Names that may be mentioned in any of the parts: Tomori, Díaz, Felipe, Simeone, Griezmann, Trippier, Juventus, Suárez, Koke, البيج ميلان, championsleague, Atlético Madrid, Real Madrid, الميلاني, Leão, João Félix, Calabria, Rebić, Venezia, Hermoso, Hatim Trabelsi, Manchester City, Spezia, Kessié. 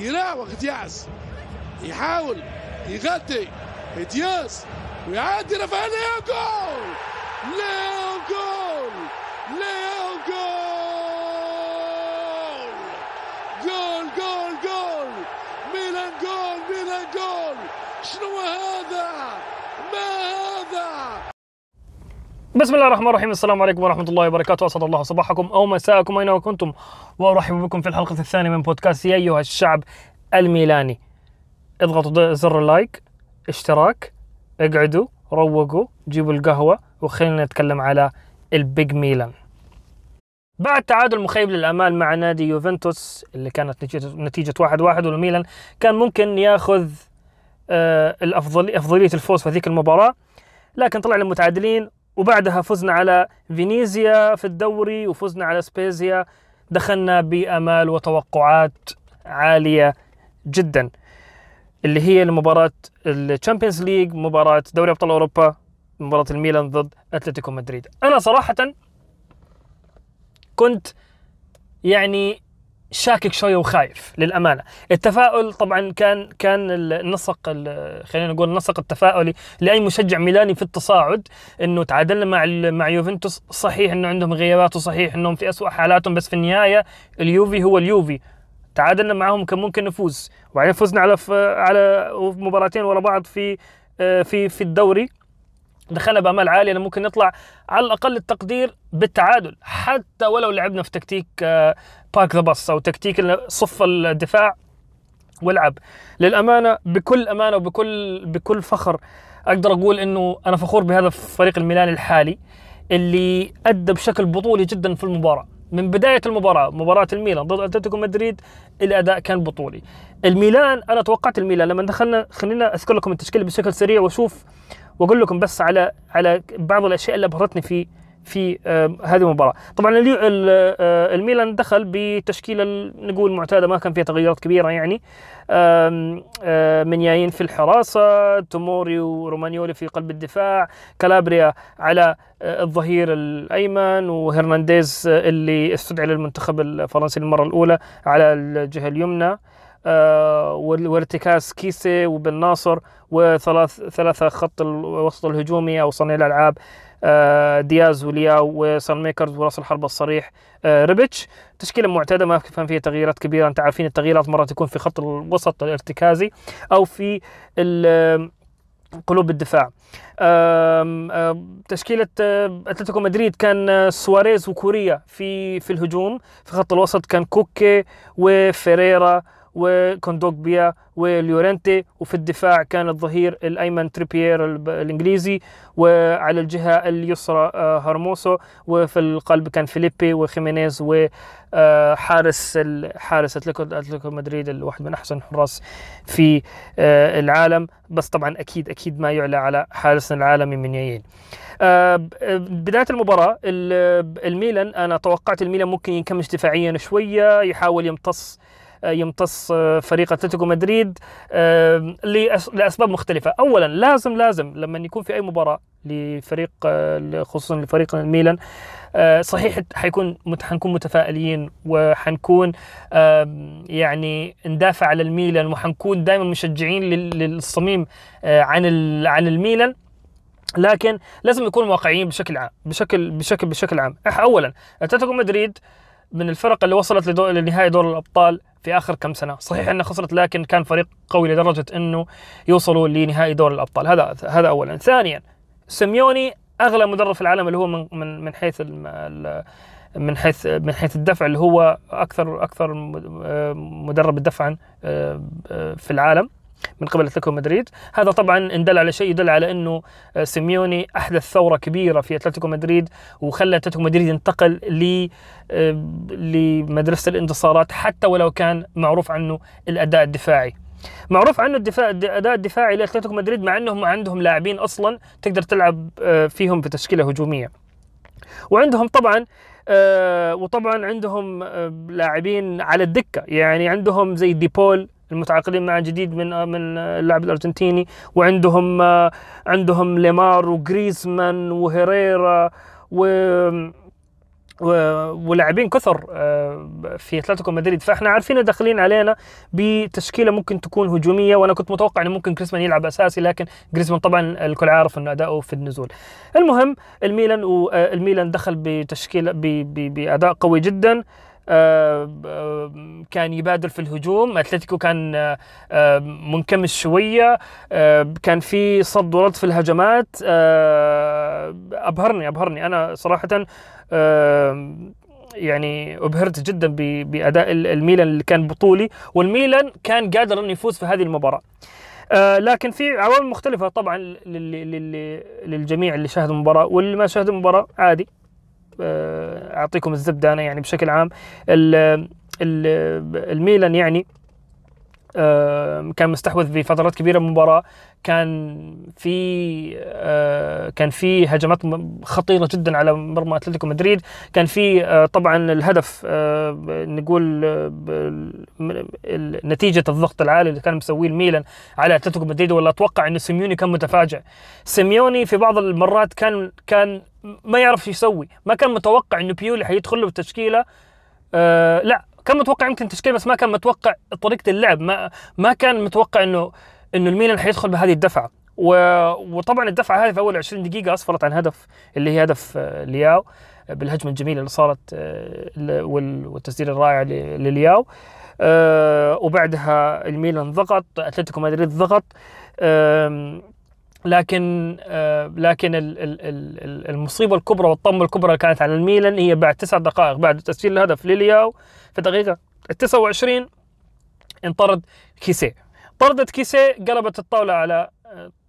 يراوغ دياز، يحاول يغطي دياز ويعدي رافائيل لياو. جول لياو، جول لياو، جول جول جول جول ميلان، جول ميلان، جول. شنو هذا؟ ما هذا؟ بسم الله الرحمن الرحيم. السلام عليكم ورحمة الله وبركاته، أسعد الله صباحكم أو مساءكم أينما كنتم، وأرحب بكم في الحلقة الثانية من بودكاست يا أيها الشعب الميلاني. اضغطوا زر اللايك، اشتراك، اقعدوا روقوا، جيبوا القهوة، وخلينا نتكلم على البيج ميلان. بعد تعادل مخيب للأمال مع نادي يوفنتوس اللي كانت نتيجة 1-1 والميلان كان ممكن ياخذ أفضلية الفوز في هذيك المباراة، لكن طلعنا متعادلين. وبعدها فزنا على فينيزيا في الدوري وفزنا على سبيزيا، دخلنا بأمال وتوقعات عالية جدا اللي هي المباراة الشامبيونز ليج، مباراة دوري أبطال أوروبا، مباراة الميلان ضد أتلتيكو مدريد. أنا صراحة كنت يعني شاكك شوية وخايف للأمانة. التفاؤل طبعا كان النسق، خلينا نقول النسق التفاؤلي لأي مشجع ميلاني في التصاعد، إنه تعادلنا مع يوفنتوس. صحيح إنه عندهم غيابات وصحيح إنهم في أسوأ حالاتهم، بس في النهاية اليوفي هو اليوفي، تعادلنا معهم كان ممكن نفوز. وبعدين فزنا على مباراتين ورا بعض في الدوري، دخلنا بأمال عالية أنه ممكن نطلع على الأقل التقدير بالتعادل، حتى ولو لعبنا في تكتيك باك ذا باص أو تكتيك صف الدفاع والعب. للأمانة بكل أمانة وبكل فخر أقدر أقول أنه أنا فخور بهذا الفريق الميلاني الحالي اللي أدى بشكل بطولي جدا في المباراة. من بداية المباراة، مباراة الميلان ضد أتلتيكو مدريد، الأداء كان بطولي. الميلان أنا توقعت الميلان لما دخلنا، خلينا أذكر لكم التشكيلة بشكل سريع وأشوف واقول لكم بس على بعض الاشياء اللي ابهرتني في هذه المباراه. طبعا الميلان دخل بتشكيله نقول معتاده، ما كان فيها تغيرات كبيره يعني. منياين في الحراسه، توموري ورومانيولي في قلب الدفاع، كالابريا على الظهير الايمن، وهرنانديز اللي استدعى للمنتخب الفرنسي للمره الاولى على الجهه اليمنى، وارتكاز كيسي وبن ناصر، وثلاثة خط الوسط الهجومي أو صانع الألعاب دياز ولياو وسان ميكرز، وراس الحربة الصريح ريبيتش. تشكيلة معتادة ما كان فيها تغييرات كبيرة. أنت عارفين التغييرات مرة تكون في خط الوسط الارتكازي أو في قلوب الدفاع. تشكيلة أتلتيكو مدريد كان سواريز وكوريا في الهجوم، في خط الوسط كان كوكي وفيريرا وكوندوغبيا وليورنتي، وفي الدفاع كان الظهير الأيمن تريبيير الإنجليزي، وعلى الجهة اليسرى هرموسو، وفي القلب كان فيليبي وخيمينيز، وحارس أتلتيكو مدريد الواحد من أحسن حراس في العالم، بس طبعا أكيد ما يعلى على حارسنا العالمي منياين. بداية المباراة الميلان، أنا توقعت الميلان ممكن ينكمش دفاعيا شوية، يحاول يمتص فريق أتلتيكو مدريد لأسباب مختلفة. أولا لازم لما يكون في أي مباراة لفريق، خصوصا لفريق الميلان، صحيح حنكون متفائلين وحنكون يعني ندافع على الميلان وحنكون دائما مشجعين للصميم عن الميلان، لكن لازم نكون واقعيين بشكل عام. أولا أتلتيكو مدريد من الفرق اللي وصلت لنهاية دور الأبطال في آخر كم سنة. صحيح أنها خسرت لكن كان فريق قوي لدرجة أنه يوصلوا لنهاية دور الأبطال. هذا أولا. ثانيا سيميوني أغلى مدرب في العالم، اللي هو من حيث الدفع، اللي هو أكثر مدرب دفعا في العالم من قبل أتلتيكو مدريد. هذا طبعا إن دل على شيء يدل على أنه سيميوني أحدث ثورة كبيرة في أتلتيكو مدريد، وخلى أتلتيكو مدريد ينتقل لمدرسة الانتصارات، حتى ولو كان معروف عنه الأداء الدفاعي. معروف عنه الأداء الدفاعي لأتلتيكو مدريد، مع أنهم عندهم لاعبين أصلا تقدر تلعب فيهم في تشكيلة هجومية، وعندهم طبعا عندهم لاعبين على الدكة، يعني عندهم زي ديبول المتعاقدين مع جديد من اللاعب الارجنتيني، وعندهم ليمار وغريزمان وهيريرا ولاعبين كثر في اتلتيكو مدريد، فاحنا عارفين داخلين علينا بتشكيله ممكن تكون هجوميه، وانا كنت متوقع انه ممكن جريزمان يلعب اساسي، لكن جريزمان طبعا الكل عارف انه اداؤه في النزول. المهم الميلان، والميلان دخل بتشكيله باداء قوي جدا، كان يبادر في الهجوم، اتلتيكو كان منكمش شويه، كان في صد ورد في الهجمات. ابهرني انا صراحه، يعني ابهرت جدا باداء الميلان اللي كان بطولي، والميلان كان قادر انه يفوز في هذه المباراه. لكن في عوامل مختلفه طبعا للجميع اللي شاهد المباراه، واللي ما شاهد المباراه عادي، اعطيكم الزبده انا يعني بشكل عام. الميلان يعني كان مستحوذ بفترات كبيره من المباراه، كان في هجمات خطيره جدا على مرمى اتلتيكو مدريد، كان في طبعا الهدف، نقول نتيجه الضغط العالي اللي كان مسويه الميلان على اتلتيكو مدريد، ولا اتوقع انه سيميوني كان متفاجئ. سيميوني في بعض المرات كان ما يعرف شو يسوي، ما كان متوقع انه بيولي حيدخل له بالتشكيله، لا كان متوقع يمكن تشكيله، بس ما كان متوقع طريقه اللعب، ما كان متوقع انه الميلان حيدخل بهذه الدفعه. وطبعا الدفعه هذه في اول 20 دقيقه اسفرت عن هدف، اللي هي هدف لياو بالهجمه الجميله اللي صارت والتسديد الرائع للياو. وبعدها الميلان ضغط، اتلتيكو مدريد ضغط، لكن المصيبه الكبرى والطمه الكبرى اللي كانت على الميلان هي بعد 9 دقائق، بعد تسجيل الهدف للياو في الدقيقه 29 انطرد كيسيه. طردت كيسيه قلبت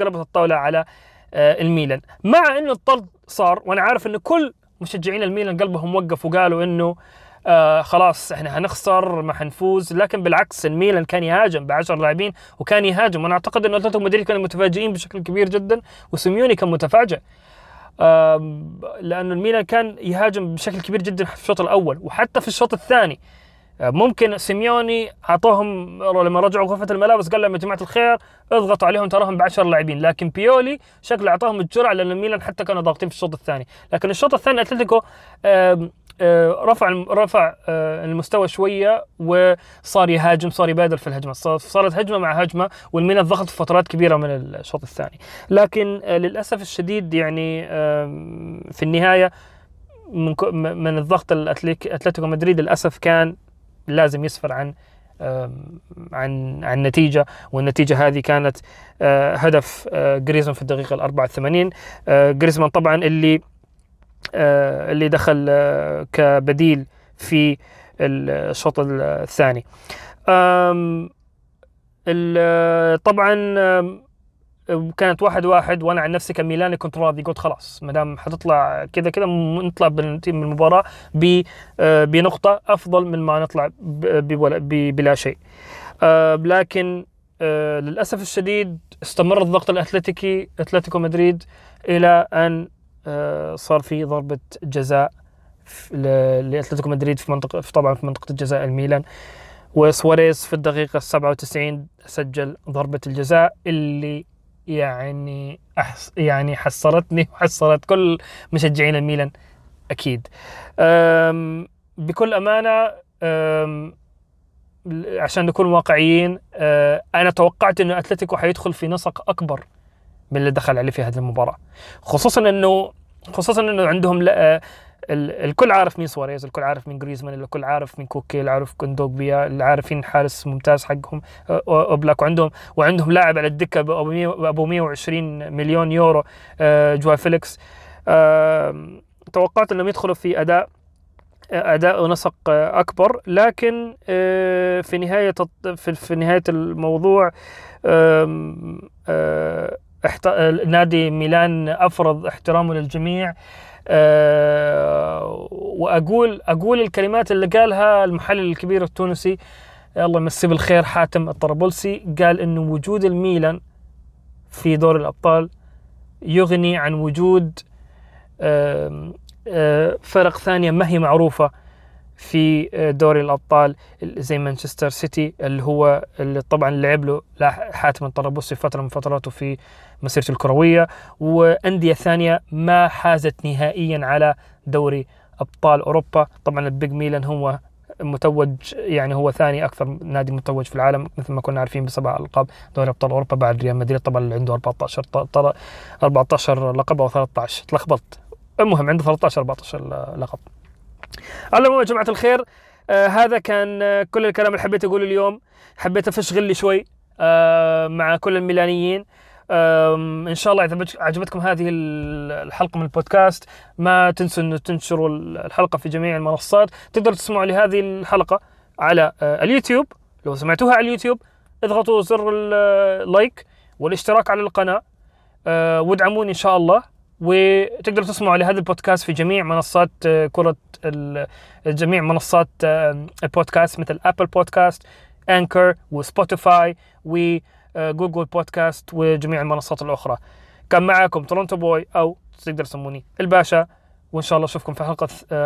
الطاوله على الميلان، مع انه الطرد صار، وانا عارف انه كل مشجعين الميلان قلبهم وقف وقالوا انه خلاص احنا هنخسر ما حنفوز، لكن بالعكس الميلان كان يهاجم ب10 لاعبين وكان يهاجم، وانا اعتقد انه اتلتيكو مدريد كانوا متفاجئين بشكل كبير جدا، وسيميوني كان متفاجئ، لانه الميلان كان يهاجم بشكل كبير جدا في الشوط الاول وحتى في الشوط الثاني. ممكن سيميوني اعطاهم لما رجعوا غرفه الملابس قال لهم يا جماعه الخير اضغطوا عليهم تراهم ب10 لاعبين، لكن بيولي شكله اعطاهم الجرعه، لان الميلان حتى كانوا ضاغطين في الشوط الثاني، لكن الشوط الثاني اتلتيكو رفع المستوى شويه، وصار يهاجم، صار يبادر في الهجمه، صارت هجمه مع هجمه، والميلان ضغط في فترات كبيره من الشوط الثاني. لكن للاسف الشديد يعني في النهايه من الضغط اتلتيكو مدريد للاسف كان لازم يسفر عن نتيجه، والنتيجه هذه كانت هدف جريزمان في الدقيقه 84. جريزمان طبعا اللي دخل كبديل في الشوط الثاني. طبعا كانت 1-1، وانا عن نفسي كميلاني كنت راضي، قلت خلاص ما دام حتطلع كذا نطلع من المباراه بنقطه افضل من ما نطلع بلا شيء. لكن للاسف الشديد استمر الضغط اتلتيكو مدريد الى ان صار في ضربة جزاء لأتلتيكو مدريد في منطقة الجزاء الميلان، وسواريز في الدقيقة 97 سجل ضربة الجزاء اللي يعني حسرتني وحسرت كل مشجعين الميلان أكيد. بكل أمانة، عشان نكون واقعيين، أنا توقعت إنه أتلتيكو حيدخل في نسق أكبر من اللي دخل عليه في هذه المباراة، خصوصا انه عندهم الكل عارف مين سواريز، الكل عارف مين جريزمان، الكل عارف مين كوكي، اللي عارف كوندوغبيا، اللي عارفين حارس ممتاز حقهم اوبلاك، وعندهم لاعب على الدكة بأبو 120 مليون يورو جواو فيليكس. توقعت انهم يدخلوا في اداء ونسق اكبر، لكن في نهاية الموضوع نادي ميلان أفرض احترامه للجميع. وأقول الكلمات اللي قالها المحلل الكبير التونسي الله يمسيه بالخير حاتم الطرابلسي، قال إنه وجود الميلان في دور الأبطال يغني عن وجود فرق ثانية ما هي معروفة في دوري الأبطال زي مانشستر سيتي، اللي طبعا لعب له حاتم الطرابلسي فترة من فتراته في مسيرته الكروية، وأندية ثانية ما حازت نهائيا على دوري ابطال اوروبا. طبعا البيج ميلان هو متوج، يعني هو ثاني اكثر نادي متوج في العالم مثل ما كنا عارفين ب7 القاب دوري ابطال اوروبا بعد ريال مدريد طبعا اللي عنده 14 لقب او 13، تلخبطت، المهم عنده 13 لقب. على العموم يا جماعه الخير، هذا كان كل الكلام اللي حبيت اقوله اليوم، حبيت افشغل لي شوي مع كل الميلانيين. ان شاء الله اذا عجبتكم هذه الحلقه من البودكاست ما تنسوا انه تنشروا الحلقه في جميع المنصات. تقدروا تسمعوا لهذه الحلقه على اليوتيوب، لو سمعتوها على اليوتيوب اضغطوا زر اللايك والاشتراك على القناه وادعموني ان شاء الله. وتقدروا تسمعوا لهذا البودكاست في جميع منصات كره جميع منصات البودكاست مثل ابل بودكاست، انكر، وسبوتيفاي، و جوجل بودكاست، وجميع المنصات الأخرى. كان معاكم تورنتو بوي أو تقدر تسموني الباشا، وإن شاء الله أشوفكم في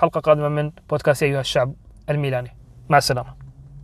حلقة قادمة من بودكاست أيها الشعب الميلاني. مع السلامة.